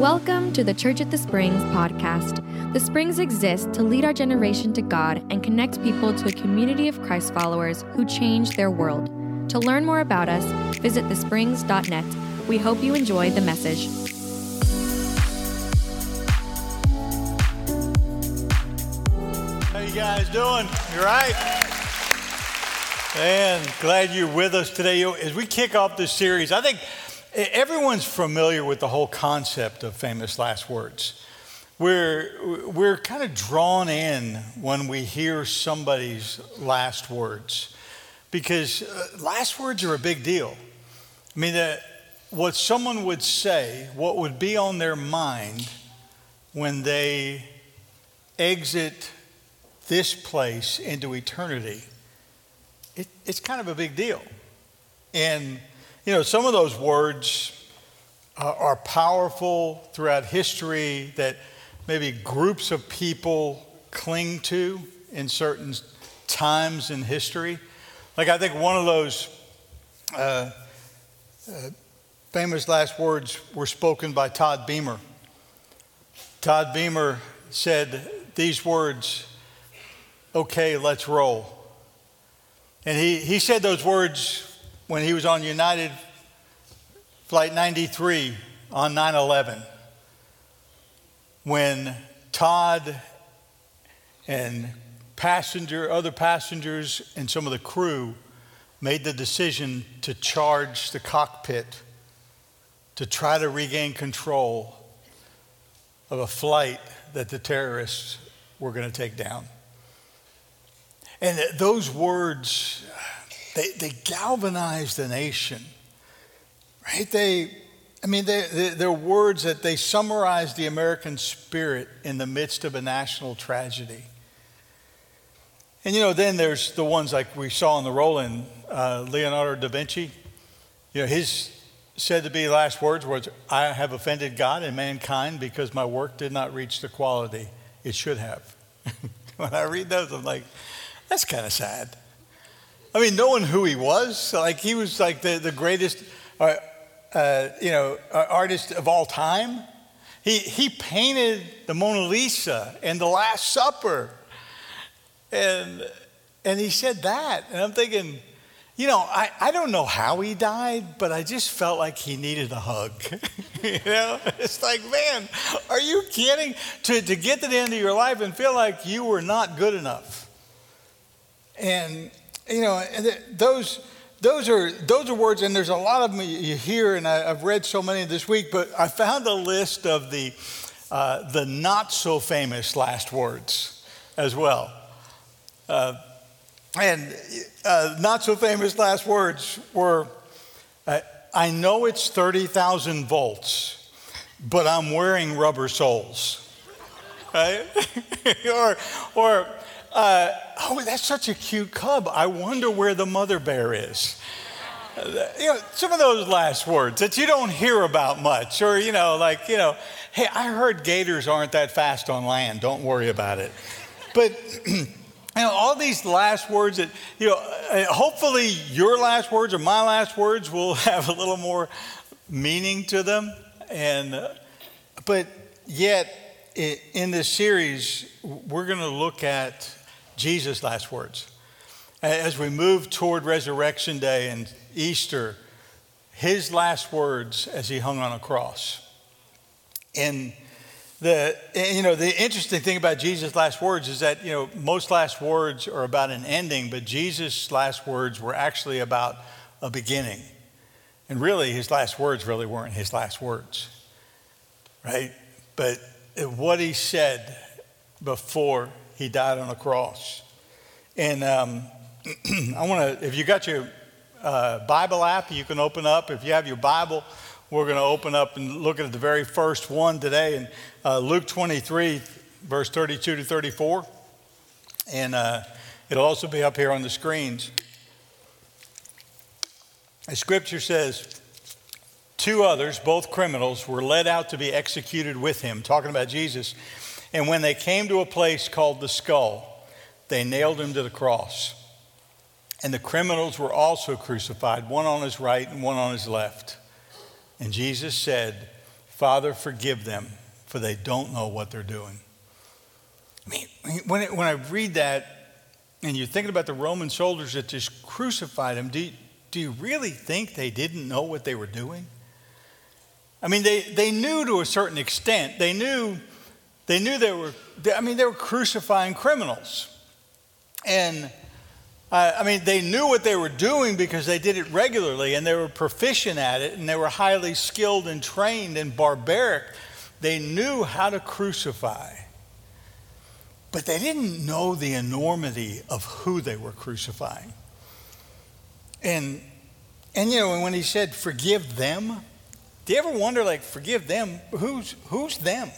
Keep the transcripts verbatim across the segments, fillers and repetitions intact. Welcome to the Church at the Springs podcast. The Springs exists to lead our generation to God and connect people to a community of Christ followers who change their world. To learn more about us, visit the springs dot net. We hope you enjoy the message. How you guys doing? You all right? And glad you're with us today. As we kick off this series, I think everyone's familiar with the whole concept of famous last words. We're, we're kind of drawn in when we hear somebody's last words, because last words are a big deal. I mean, that what someone would say, what would be on their mind when they exit this place into eternity, It, it's kind of a big deal. And, you know, some of those words uh, are powerful throughout history that maybe groups of people cling to in certain times in history. Like, I think one of those uh, uh, famous last words were spoken by Todd Beamer. Todd Beamer said these words, "Okay, let's roll." And he, he said those words when he was on United Flight ninety-three on nine eleven, when Todd and passenger, other passengers and some of the crew made the decision to charge the cockpit to try to regain control of a flight that the terrorists were going to take down. And those words, they, they galvanized the nation, right? They, I mean, they, they, they're words that they summarize the American spirit in the midst of a national tragedy. And, you know, then there's the ones like we saw in the roll-in, uh, Leonardo da Vinci. You know, his said to be last words was, "I have offended God and mankind because my work did not reach the quality it should have." When I read those, I'm like, that's kind of sad. I mean, knowing who he was, like he was like the, the greatest, uh, uh, you know, artist of all time. He he painted the Mona Lisa and the Last Supper, and and he said that. And I'm thinking, you know, I, I don't know how he died, but I just felt like he needed a hug. You know, it's like, man, are you kidding? To to get to the end of your life and feel like you were not good enough. And, you know, those those are those are words, and there's a lot of them you hear, and I, I've read so many this week, but I found a list of the uh, the not-so-famous last words as well. Uh, and uh, not-so-famous last words were, uh, "I know it's thirty thousand volts, but I'm wearing rubber soles." Right? or, or... Uh, oh, that's such a cute cub. I wonder where the mother bear is. You know, some of those last words that you don't hear about much, or, you know, like, you know, "Hey, I heard gators aren't that fast on land. Don't worry about it." But, you know, all these last words that, you know, hopefully your last words or my last words will have a little more meaning to them. And, uh, but yet in this series, we're going to look at Jesus' last words. As we move toward Resurrection Day and Easter, his last words as he hung on a cross. And the and, you know the interesting thing about Jesus' last words is that, you know, most last words are about an ending, but Jesus' last words were actually about a beginning. And really, his last words really weren't his last words, right? But what he said before he died on the cross. And um, I want to, if you got your uh, Bible app, you can open up. If you have your Bible, we're going to open up and look at the very first one today, in uh, Luke twenty-three, verse thirty-two to thirty-four. And uh, it'll also be up here on the screens. The scripture says, "Two others, both criminals, were led out to be executed with him," talking about Jesus. "And when they came to a place called the Skull, they nailed him to the cross. And the criminals were also crucified, one on his right and one on his left. And Jesus said, Father, forgive them, for they don't know what they're doing. I mean, when it, when I read that, and you're thinking about the Roman soldiers that just crucified him, do you, do you really think they didn't know what they were doing? I mean, they, they knew to a certain extent. They knew they knew they were, they, I mean, they were crucifying criminals. And, uh, I mean, they knew what they were doing because they did it regularly, and they were proficient at it, and they were highly skilled and trained and barbaric. They knew how to crucify. But they didn't know the enormity of who they were crucifying. And, and you know, when he said, forgive them, do you ever wonder, like, forgive them? Who's, who's them?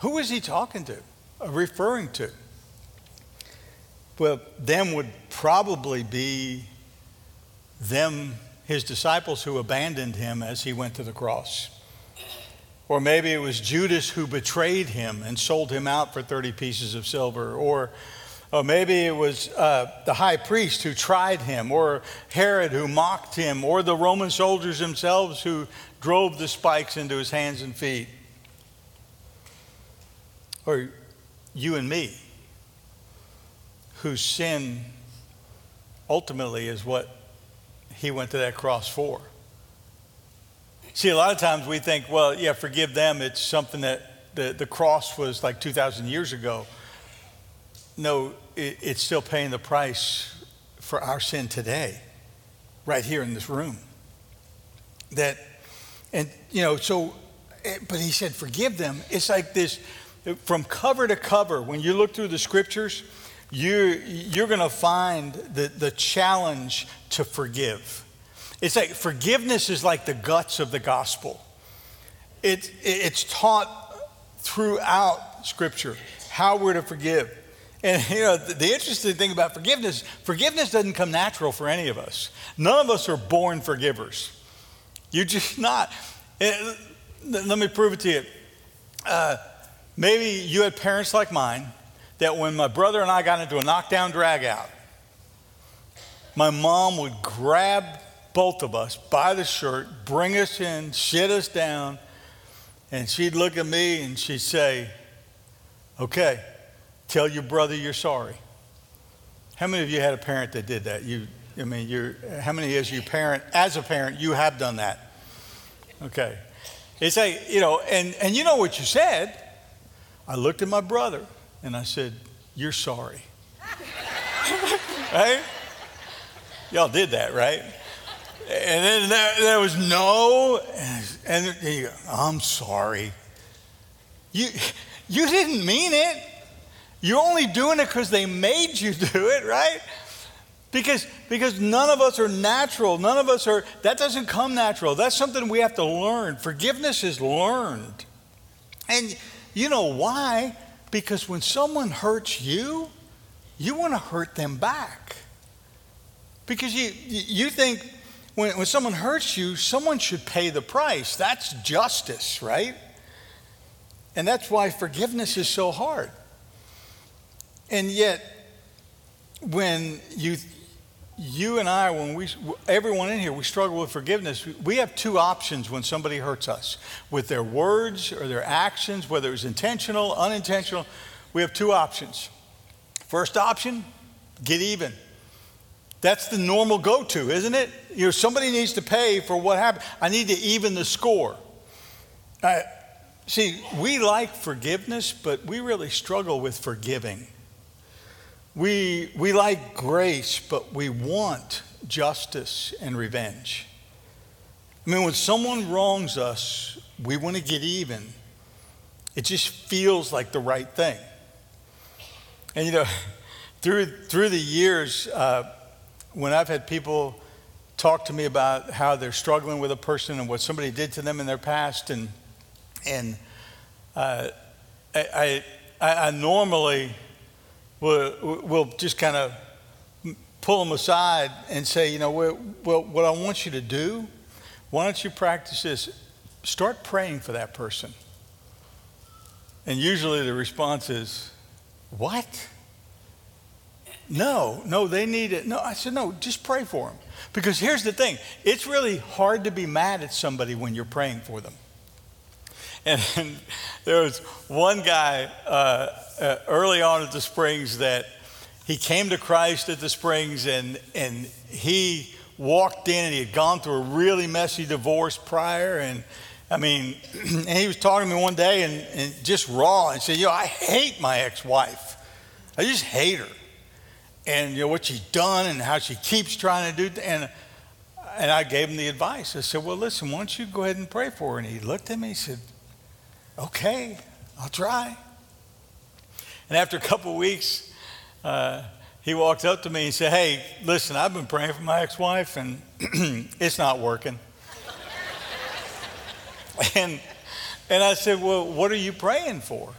Who is he talking to, or referring to? Well, them would probably be them, his disciples who abandoned him as he went to the cross. Or maybe it was Judas who betrayed him and sold him out for thirty pieces of silver. Or, or maybe it was uh, the high priest who tried him, or Herod who mocked him, or the Roman soldiers themselves who drove the spikes into his hands and feet. Or you and me, whose sin ultimately is what he went to that cross for. See, a lot of times we think, well, yeah, forgive them. It's something that the, the cross was like two thousand years ago. No, it, it's still paying the price for our sin today, right here in this room. That, and, you know, so, but he said, forgive them. It's like this, from cover to cover, when you look through the scriptures, you, you're going to find the, the challenge to forgive. It's like forgiveness is like the guts of the gospel. It, it's taught throughout Scripture how we're to forgive. And, you know, the, the interesting thing about forgiveness, forgiveness doesn't come natural for any of us. None of us are born forgivers. You're just not. It, let me prove it to you. Uh, maybe you had parents like mine that when my brother and I got into a knockdown dragout, my mom would grab both of us by the shirt, bring us in, sit us down, and she'd look at me and she'd say, okay, tell your brother you're sorry. How many of you had a parent that did that? You, I mean, you're, how many as your parent, as a parent, you have done that? Okay. It's like, you know, and, and you know what you said. I looked at my brother and I said, you're sorry. Right? Y'all did that, right? And then there, there was no, and you go, I'm sorry. You, you didn't mean it. You're only doing it because they made you do it, right? Because, because none of us are natural. None of us are, that doesn't come natural. That's something we have to learn. Forgiveness is learned. And you know why? Because when someone hurts you, you want to hurt them back. Because you, you think, When, when someone hurts you, someone should pay the price. That's justice, right? And that's why forgiveness is so hard. And yet, when you, you and I, when we, everyone in here, we struggle with forgiveness. We have two options when somebody hurts us, with their words or their actions, whether it was intentional, unintentional. We have two options. First option, get even. That's the normal go-to, isn't it? You know, somebody needs to pay for what happened. I need to even the score. Uh, see, we like forgiveness, but we really struggle with forgiving. We, we like grace, but we want justice and revenge. I mean, when someone wrongs us, we want to get even. It just feels like the right thing. And, you know, through, through the years, uh, when I've had people talk to me about how they're struggling with a person and what somebody did to them in their past, and and uh, I, I I normally will, will just kind of pull them aside and say, you know, well, what I want you to do, why don't you practice this? Start praying for that person. And usually the response is, what? No, no, they need it. No, I said, no, just pray for them. Because here's the thing. It's really hard to be mad at somebody when you're praying for them. And then there was one guy uh, uh, early on at the Springs that he came to Christ at the Springs, and and he walked in, and he had gone through a really messy divorce prior, and I mean, and he was talking to me one day, and, and just raw, and said, you know, I hate my ex-wife. I just hate her. And, you know, what she's done and how she keeps trying to do. Th- and and I gave him the advice. I said, well, listen, why don't you go ahead and pray for her? And he looked at me, he said, okay, I'll try. And after a couple of weeks, uh, he walked up to me and said, hey, listen, I've been praying for my ex-wife, and it's not working. And and I said, well, what are you praying for?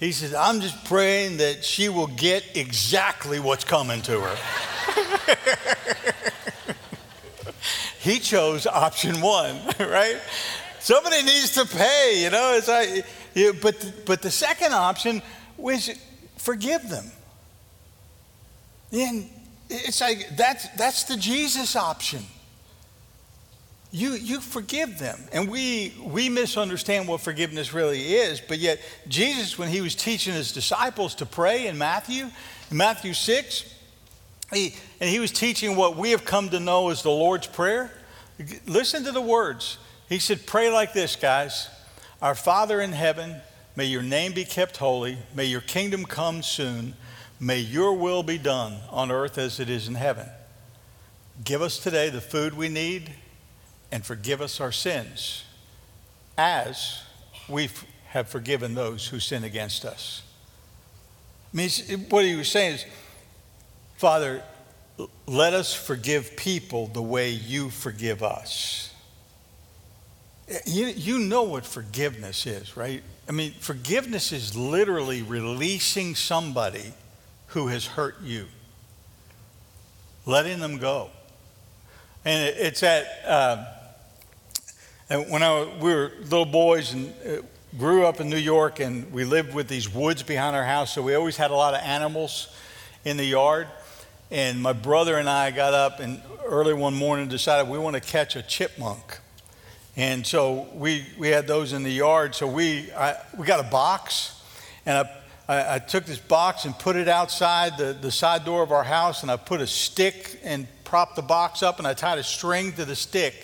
He says, I'm just praying that she will get exactly what's coming to her. He chose option one, right? Somebody needs to pay, you know. It's like, you, but, but the second option was forgive them. And it's like, that's, that's the Jesus option. You you forgive them. And we we misunderstand what forgiveness really is, but yet Jesus, when he was teaching his disciples to pray in Matthew, in Matthew six, he, and he was teaching what we have come to know as the Lord's Prayer. Listen to the words. He said, pray like this, guys. Our Father in heaven, may your name be kept holy. May your kingdom come soon. May your will be done on earth as it is in heaven. Give us today the food we need, and forgive us our sins as we have forgiven those who sin against us. I mean, what he was saying is, Father, let us forgive people the way you forgive us. You, you know what forgiveness is, right? I mean, forgiveness is literally releasing somebody who has hurt you, letting them go. And it, it's at... Uh, And when I, we were little boys and grew up in New York, and we lived with these woods behind our house, so we always had a lot of animals in the yard. And my brother and I got up and early one morning decided we want to catch a chipmunk. And so we, we had those in the yard. So we I, we got a box, and I, I, I took this box and put it outside the, the side door of our house, and I put a stick and propped the box up, and I tied a string to the stick.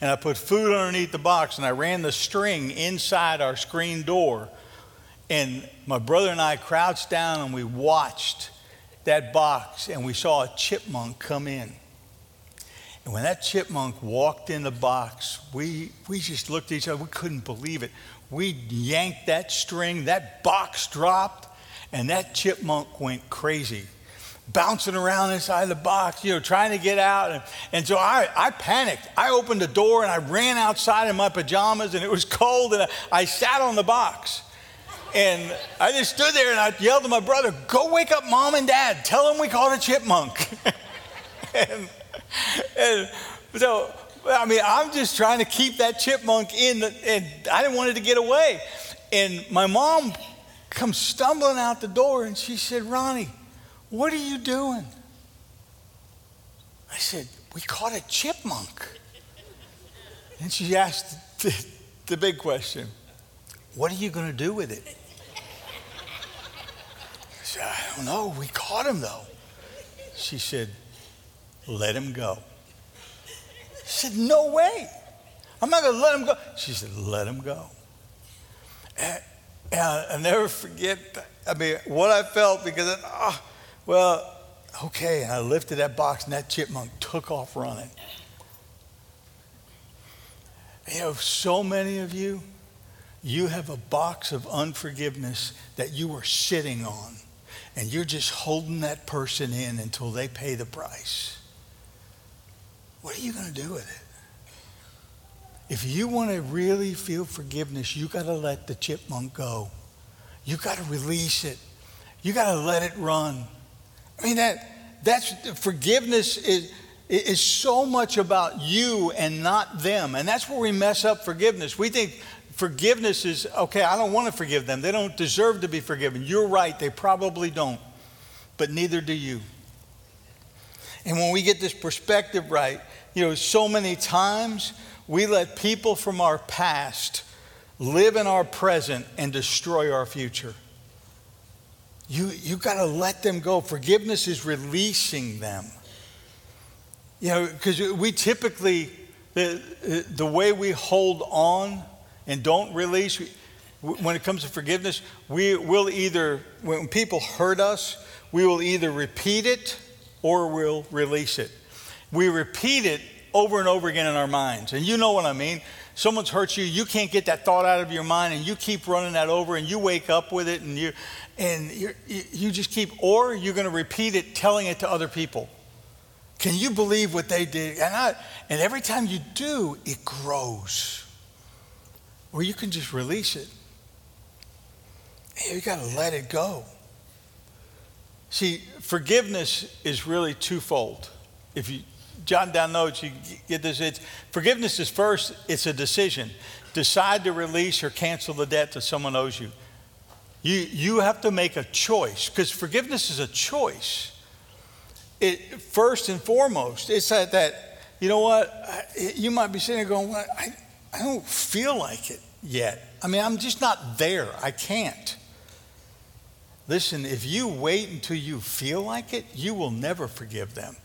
And I put food underneath the box, and I ran the string inside our screen door. And my brother and I crouched down, and we watched that box, and we saw a chipmunk come in. And when that chipmunk walked in the box, we, we just looked at each other. We couldn't believe it. We yanked that string. That box dropped, and that chipmunk went crazy, bouncing around inside the box, you know, trying to get out. And, and so I, I panicked. I opened the door, and I ran outside in my pajamas, and it was cold, and I, I sat on the box. And I just stood there, and I yelled to my brother, go wake up Mom and Dad. Tell them we caught a chipmunk. and, and so, I mean, I'm just trying to keep that chipmunk in, the, and I didn't want it to get away. And my mom comes stumbling out the door, and she said, Ronnie, what are you doing? I said, we caught a chipmunk. And she asked the, the big question, what are you going to do with it? I said, I don't know. We caught him, though. She said, let him go. I said, no way. I'm not going to let him go. She said, let him go. And, and I'll never forget, I mean, what I felt, because I, oh, well, okay, and I lifted that box, and that chipmunk took off running. You know, so many of you, you have a box of unforgiveness that you are sitting on, and you're just holding that person in until they pay the price. What are you going to do with it? If you want to really feel forgiveness, you got to let the chipmunk go. You got to release it. You got to let it run. I mean, that that's forgiveness is, is so much about you and not them. And that's where we mess up forgiveness. We think forgiveness is, okay, I don't want to forgive them. They don't deserve to be forgiven. You're right. They probably don't. But neither do you. And when we get this perspective right, you know, so many times we let people from our past live in our present and destroy our future. You you got to let them go. Forgiveness is releasing them. You know, because we typically, the, the way we hold on and don't release, when it comes to forgiveness, we will either, when people hurt us, we will either repeat it or we'll release it. We repeat it over and over again in our minds. And you know what I mean. Someone's hurt you, you can't get that thought out of your mind, and you keep running that over, and you wake up with it, and you and you're, you just keep, or you're going to repeat it, telling it to other people. Can you believe what they did? And I, and every time you do, it grows. Or you can just release it. You got to let it go. See, forgiveness is really twofold. If you jot down notes, you get this. It's, forgiveness is first, it's a decision. Decide to release or cancel the debt that someone owes you. You, you have to make a choice, because forgiveness is a choice. It, first and foremost, it's that, that you know what, I, you might be sitting there going, well, I, I don't feel like it yet. I mean, I'm just not there. I can't. Listen, if you wait until you feel like it, you will never forgive them.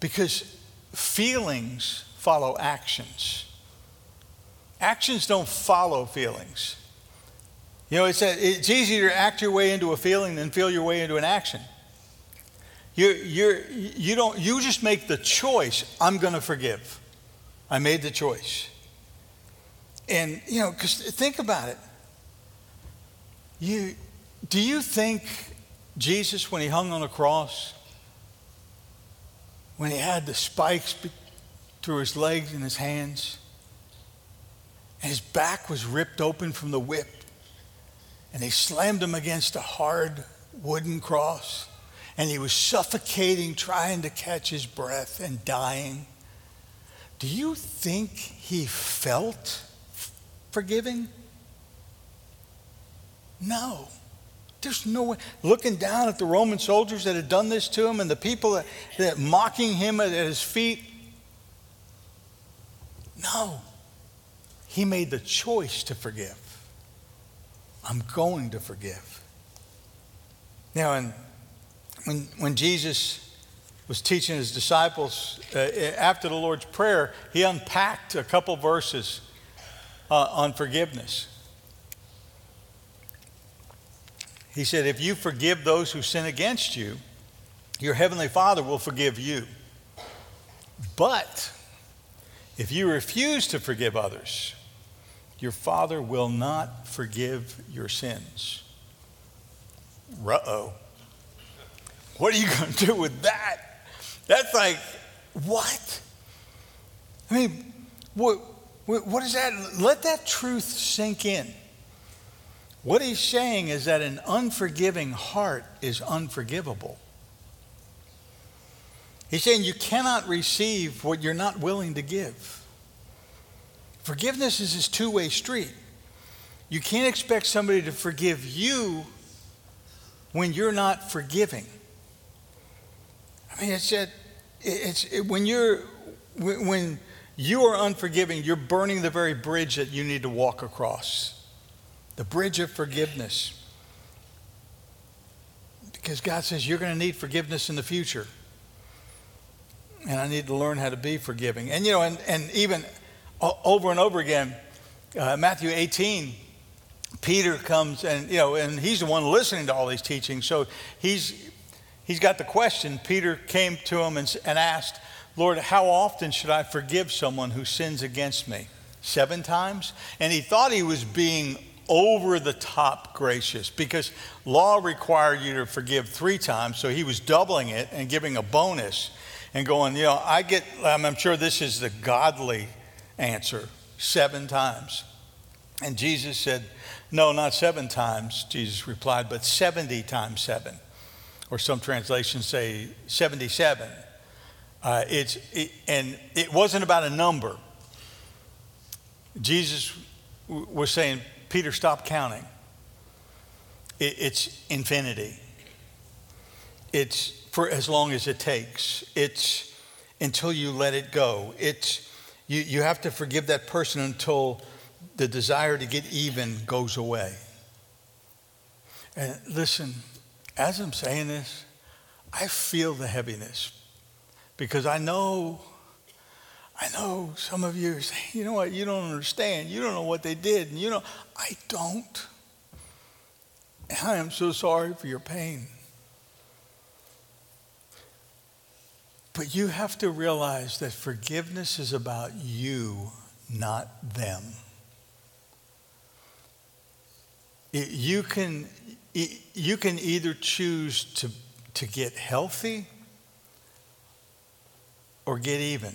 Because feelings follow actions. Actions don't follow feelings. You know, it's, a, it's easier to act your way into a feeling than feel your way into an action. You you're, you don't you just make the choice. I'm going to forgive. I made the choice. And you know, because think about it. You do you think Jesus, when he hung on the cross, when he had the spikes through his legs and his hands, and his back was ripped open from the whip, and they slammed him against a hard wooden cross, and he was suffocating, trying to catch his breath and dying. Do you think he felt forgiving? No. There's no way. Looking down at the Roman soldiers that had done this to him and the people that, that mocking him at his feet. No. He made the choice to forgive. I'm going to forgive. Now, and when, when Jesus was teaching his disciples, uh, after the Lord's Prayer, he unpacked a couple verses uh, on forgiveness. He said, if you forgive those who sin against you, your heavenly Father will forgive you. But if you refuse to forgive others, your Father will not forgive your sins. Uh-oh. What are you going to do with that? That's like, what? I mean, what, what is that? Let that truth sink in. What he's saying is that an unforgiving heart is unforgivable. He's saying you cannot receive what you're not willing to give. Forgiveness is this two-way street. You can't expect somebody to forgive you when you're not forgiving. I mean, it's that it's it, when you're when you are unforgiving, you're burning the very bridge that you need to walk across. The bridge of forgiveness. Because God says you're going to need forgiveness in the future. And I need to learn how to be forgiving. And, you know, and, and even over and over again, uh, Matthew eighteen, Peter comes and, you know, and he's the one listening to all these teachings. So he's he's got the question. Peter came to him and, and asked, Lord, how often should I forgive someone who sins against me? Seven times? And he thought he was being over the top gracious, because law required you to forgive three times. So he was doubling it and giving a bonus and going, you know, I get, I'm sure this is the godly answer, seven times. And Jesus said, no, not seven times, Jesus replied, but seventy times seven. Or some translations say seventy-seven. Uh, it's, it, and it wasn't about a number. Jesus w- was saying, Peter, stop counting. It, it's infinity. It's for as long as it takes. It's until you let it go. It's you, you have to forgive that person until the desire to get even goes away. And listen, as I'm saying this, I feel the heaviness, because I know, I know some of you are saying, you know what, you don't understand. You don't know what they did. And you know, I don't. And I am so sorry for your pain. But you have to realize that forgiveness is about you, not them. It, you can, it, you can either choose to, to get healthy or get even,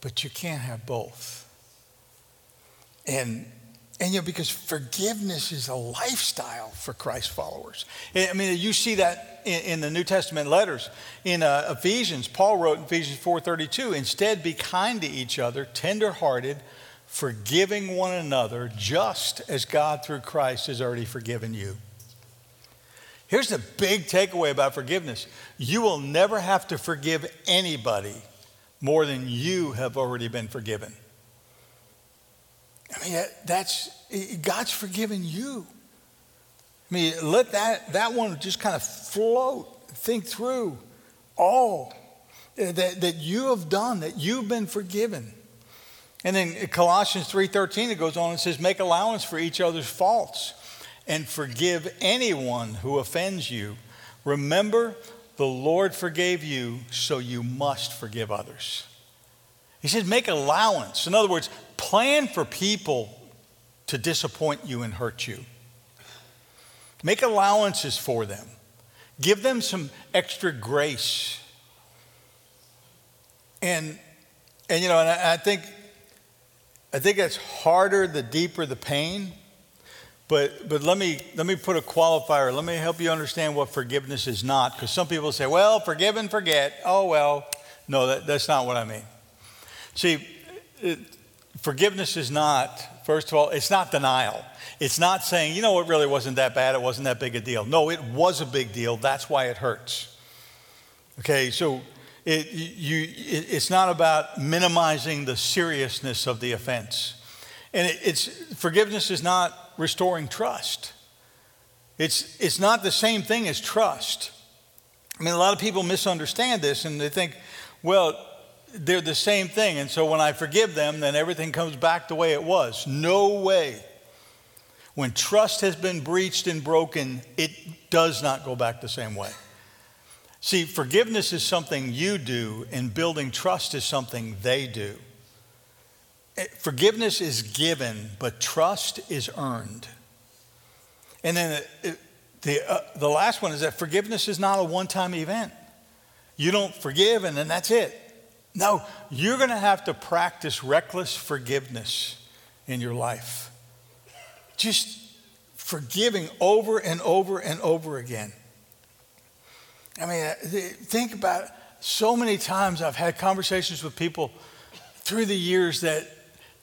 but you can't have both. And, and you know, because forgiveness is a lifestyle for Christ followers. I mean, you see that in, in the New Testament letters. In uh, Ephesians, Paul wrote in Ephesians four thirty-two, instead be kind to each other, tenderhearted, forgiving one another, just as God through Christ has already forgiven you. Here's the big takeaway about forgiveness. You will never have to forgive anybody more than you have already been forgiven. I mean, that's, God's forgiven you. I mean, let that, that one just kind of float, think through all that, that you have done, that you've been forgiven. And then Colossians three thirteen, it goes on and says, make allowance for each other's faults and forgive anyone who offends you. Remember, the Lord forgave you, so you must forgive others. He says, make allowance. In other words, plan for people to disappoint you and hurt you. Make allowances for them. Give them some extra grace. And, and you know, and I, I think... I think that's harder the deeper the pain, but but let me let me put a qualifier. Let me help you understand what forgiveness is not, because some people say, well, forgive and forget. Oh, well, no, that, that's not what I mean. See, it, forgiveness is not, first of all, it's not denial. It's not saying, you know, it really wasn't that bad. It wasn't that big a deal. No, it was a big deal. That's why it hurts. Okay, so It, you, it, it's not about minimizing the seriousness of the offense. And it, it's forgiveness is not restoring trust. It's, it's not the same thing as trust. I mean, a lot of people misunderstand this and they think, well, they're the same thing. And so when I forgive them, then everything comes back the way it was. No way. When trust has been breached and broken, it does not go back the same way. See, forgiveness is something you do, and building trust is something they do. Forgiveness is given, but trust is earned. And then the, the, uh, the last one is that forgiveness is not a one-time event. You don't forgive and then that's it. No, you're going to have to practice reckless forgiveness in your life. Just forgiving over and over and over again. I mean, think about it. So many times I've had conversations with people through the years that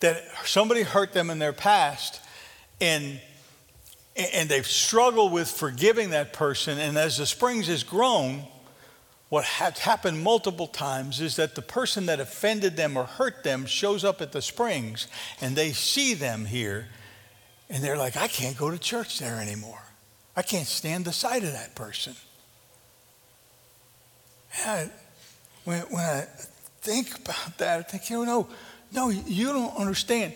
that somebody hurt them in their past, and and they've struggled with forgiving that person. And as the Springs has grown, what has happened multiple times is that the person that offended them or hurt them shows up at the Springs, and they see them here, and they're like, I can't go to church there anymore. I can't stand the sight of that person. I, when, when I think about that, I think, you know, no, no, you don't understand.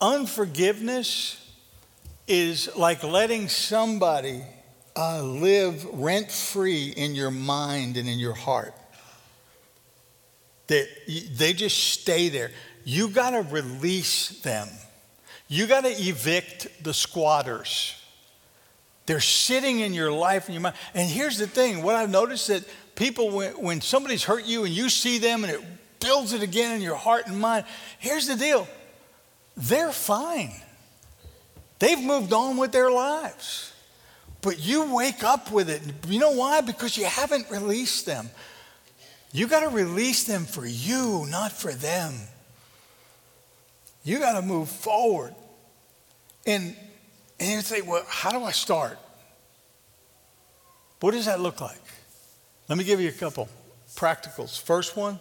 Unforgiveness is like letting somebody uh, live rent-free in your mind and in your heart. They, they just stay there. You got to release them. You got to evict the squatters. They're sitting in your life and your mind. And here's the thing. What I've noticed that people, when, when somebody's hurt you and you see them and it builds it again in your heart and mind, here's the deal. They're fine. They've moved on with their lives. But you wake up with it. You know why? Because you haven't released them. You got to release them for you, not for them. You got to move forward. And And you say, well, how do I start? What does that look like? Let me give you a couple practicals. First one,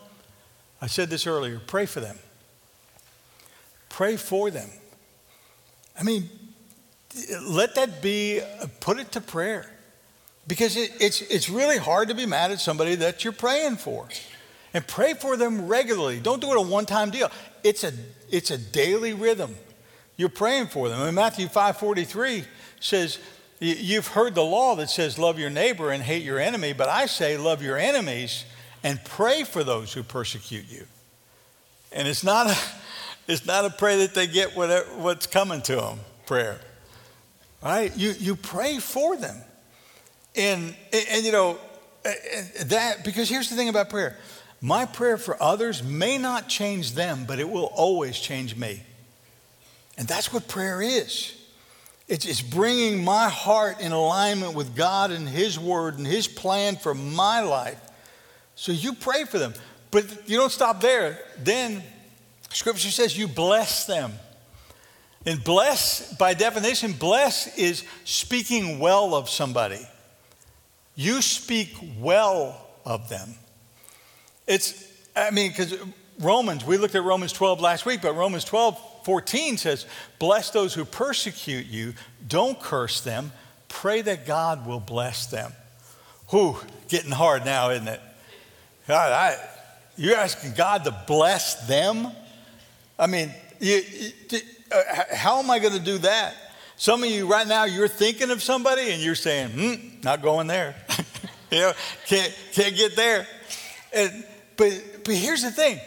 I said this earlier, pray for them. Pray for them. I mean, let that be, put it to prayer. Because it, it's it's really hard to be mad at somebody that you're praying for. And pray for them regularly. Don't do it a one-time deal. It's a it's a daily rhythm. You're praying for them. And Matthew five forty-three says, you've heard the law that says love your neighbor and hate your enemy, but I say love your enemies and pray for those who persecute you. And it's not a, it's not a pray that they get whatever, what's coming to them prayer. All right? You, you pray for them. And, and, and you know, that, because here's the thing about prayer. My prayer for others may not change them, but it will always change me. And that's what prayer is. It's, it's bringing my heart in alignment with God and His Word and His plan for my life. So you pray for them. But you don't stop there. Then Scripture says you bless them. And bless, by definition, bless is speaking well of somebody. You speak well of them. It's, I mean, because Romans, we looked at Romans twelve last week, but Romans twelve fourteen says, bless those who persecute you, don't curse them, pray that God will bless them. Whew, getting hard now, isn't it? God, I, you're asking God to bless them? I mean, you, you, how am I going to do that? Some of you right now, you're thinking of somebody and you're saying, mm, not going there. You know, can't, can't get there. And, but, but here's the thing.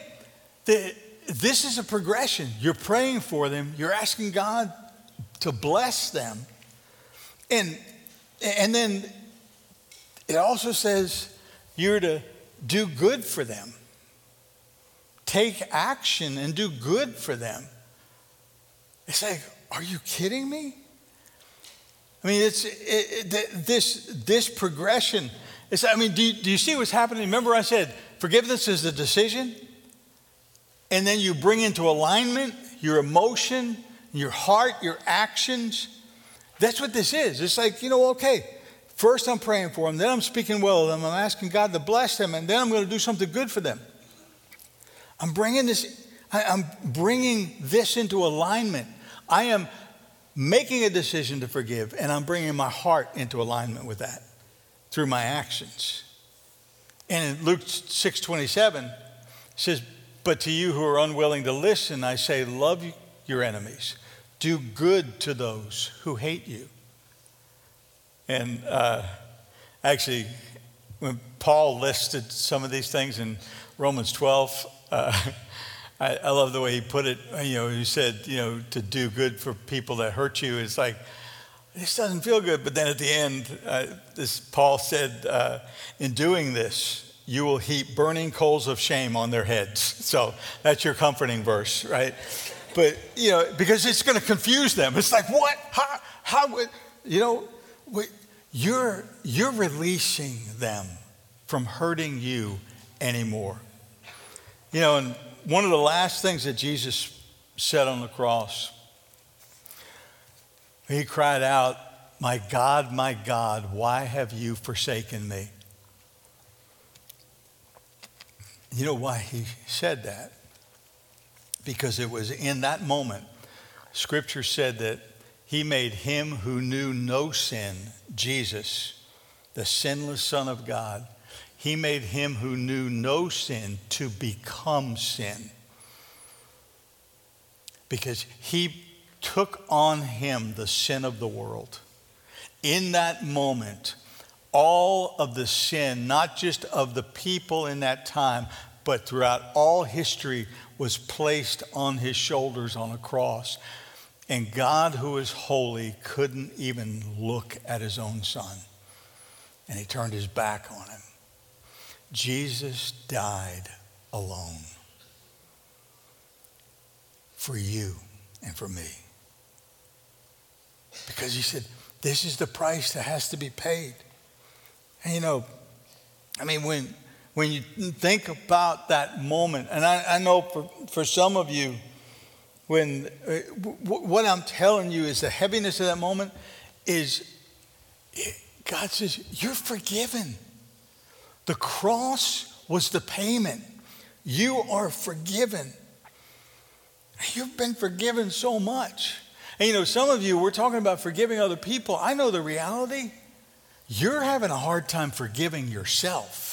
The, This is a progression. You're praying for them. You're asking God to bless them. And, and then it also says you're to do good for them. Take action and do good for them. It's like, are you kidding me? I mean, it's it, it, this, this progression. It's, I mean, do you, do you see what's happening? Remember I said forgiveness is the decision? And then you bring into alignment your emotion, your heart, your actions. That's what this is. It's like, you know, okay, first I'm praying for them. Then I'm speaking well of them. I'm asking God to bless them. And then I'm going to do something good for them. I'm bringing this, I'm bringing this into alignment. I am making a decision to forgive. And I'm bringing my heart into alignment with that through my actions. And in Luke six twenty-seven, it says, but to you who are unwilling to listen, I say, love your enemies. Do good to those who hate you. And uh, actually, when Paul listed some of these things in Romans twelve, uh, I, I love the way he put it. You know, he said, you know, to do good for people that hurt you. It's like, this doesn't feel good. But then at the end, uh, this Paul said, uh, in doing this, you will heap burning coals of shame on their heads. So that's your comforting verse, right? But, you know, because it's going to confuse them. It's like, what? How? How would, you know, you're, you're releasing them from hurting you anymore. You know, and one of the last things that Jesus said on the cross, he cried out, my God, my God, why have you forsaken me? You know why he said that? Because it was in that moment, Scripture said that he made him who knew no sin, Jesus, the sinless Son of God, he made him who knew no sin to become sin. Because he took on him the sin of the world. In that moment, all of the sin, not just of the people in that time, but throughout all history, was placed on his shoulders on a cross. And God, who is holy, couldn't even look at his own son. And he turned his back on him. Jesus died alone for you and for me. Because he said, this is the price that has to be paid. And, you know, I mean, when when you think about that moment, and I, I know for, for some of you, when uh, w- what I'm telling you is the heaviness of that moment is it, God says, you're forgiven. The cross was the payment. You are forgiven. You've been forgiven so much. And you know, some of you, we're talking about forgiving other people. I know the reality. You're having a hard time forgiving yourself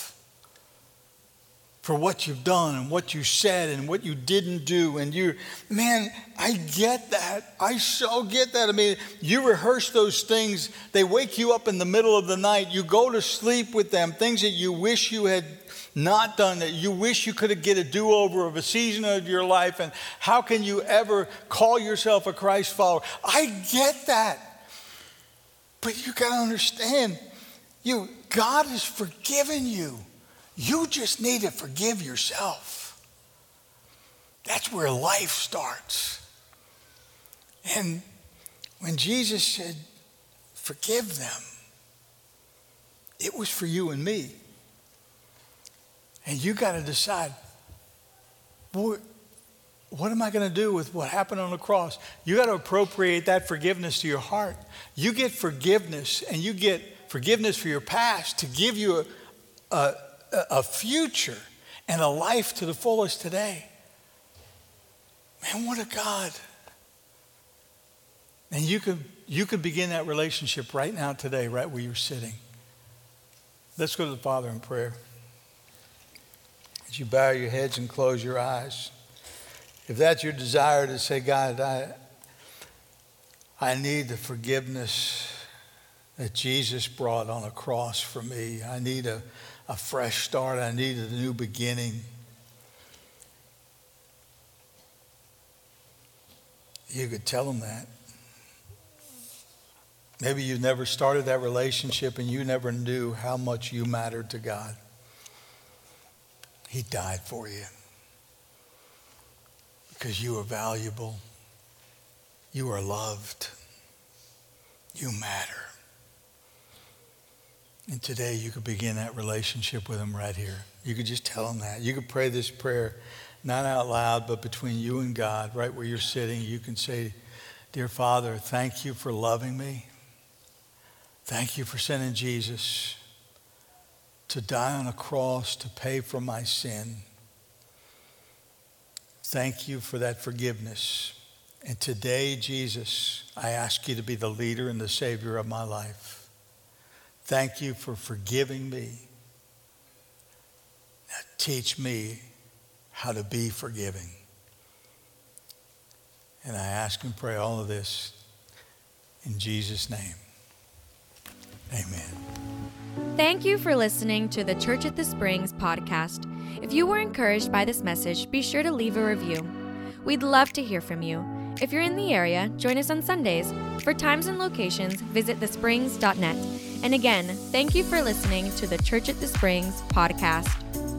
for what you've done and what you said and what you didn't do. And you, man, I get that. I so get that. I mean, you rehearse those things. They wake you up in the middle of the night. You go to sleep with them, things that you wish you had not done, that you wish you could have get a do-over of a season of your life. And how can you ever call yourself a Christ follower? I get that. But you got to understand, you God has forgiven you. You just need to forgive yourself. That's where life starts. And when Jesus said, forgive them, it was for you and me. And you got to decide, boy, what am I going to do with what happened on the cross? You got to appropriate that forgiveness to your heart. You get forgiveness, and you get forgiveness for your past to give you a, a, a future and a life to the fullest today. Man, what a God. And you could, you could begin that relationship right now today, right where you're sitting. Let's go to the Father in prayer. As you bow your heads and close your eyes, if that's your desire to say, God, I, I need the forgiveness that Jesus brought on a cross for me. I need a, a fresh start. I need a new beginning. You could tell them that. Maybe you've never started that relationship and you never knew how much you mattered to God. He died for you. Because you are valuable, you are loved, you matter. And today you could begin that relationship with him right here. You could just tell him that. You could pray this prayer, not out loud, but between you and God, right where you're sitting. You can say, dear Father, thank you for loving me. Thank you for sending Jesus to die on a cross to pay for my sin. Thank you for that forgiveness. And today, Jesus, I ask you to be the leader and the savior of my life. Thank you for forgiving me. Now teach me how to be forgiving. And I ask and pray all of this in Jesus' name. Amen. Thank you for listening to the Church at the Springs podcast. If you were encouraged by this message, be sure to leave a review. We'd love to hear from you. If you're in the area, join us on Sundays. For times and locations, visit the springs dot net. And again, thank you for listening to the Church at the Springs podcast.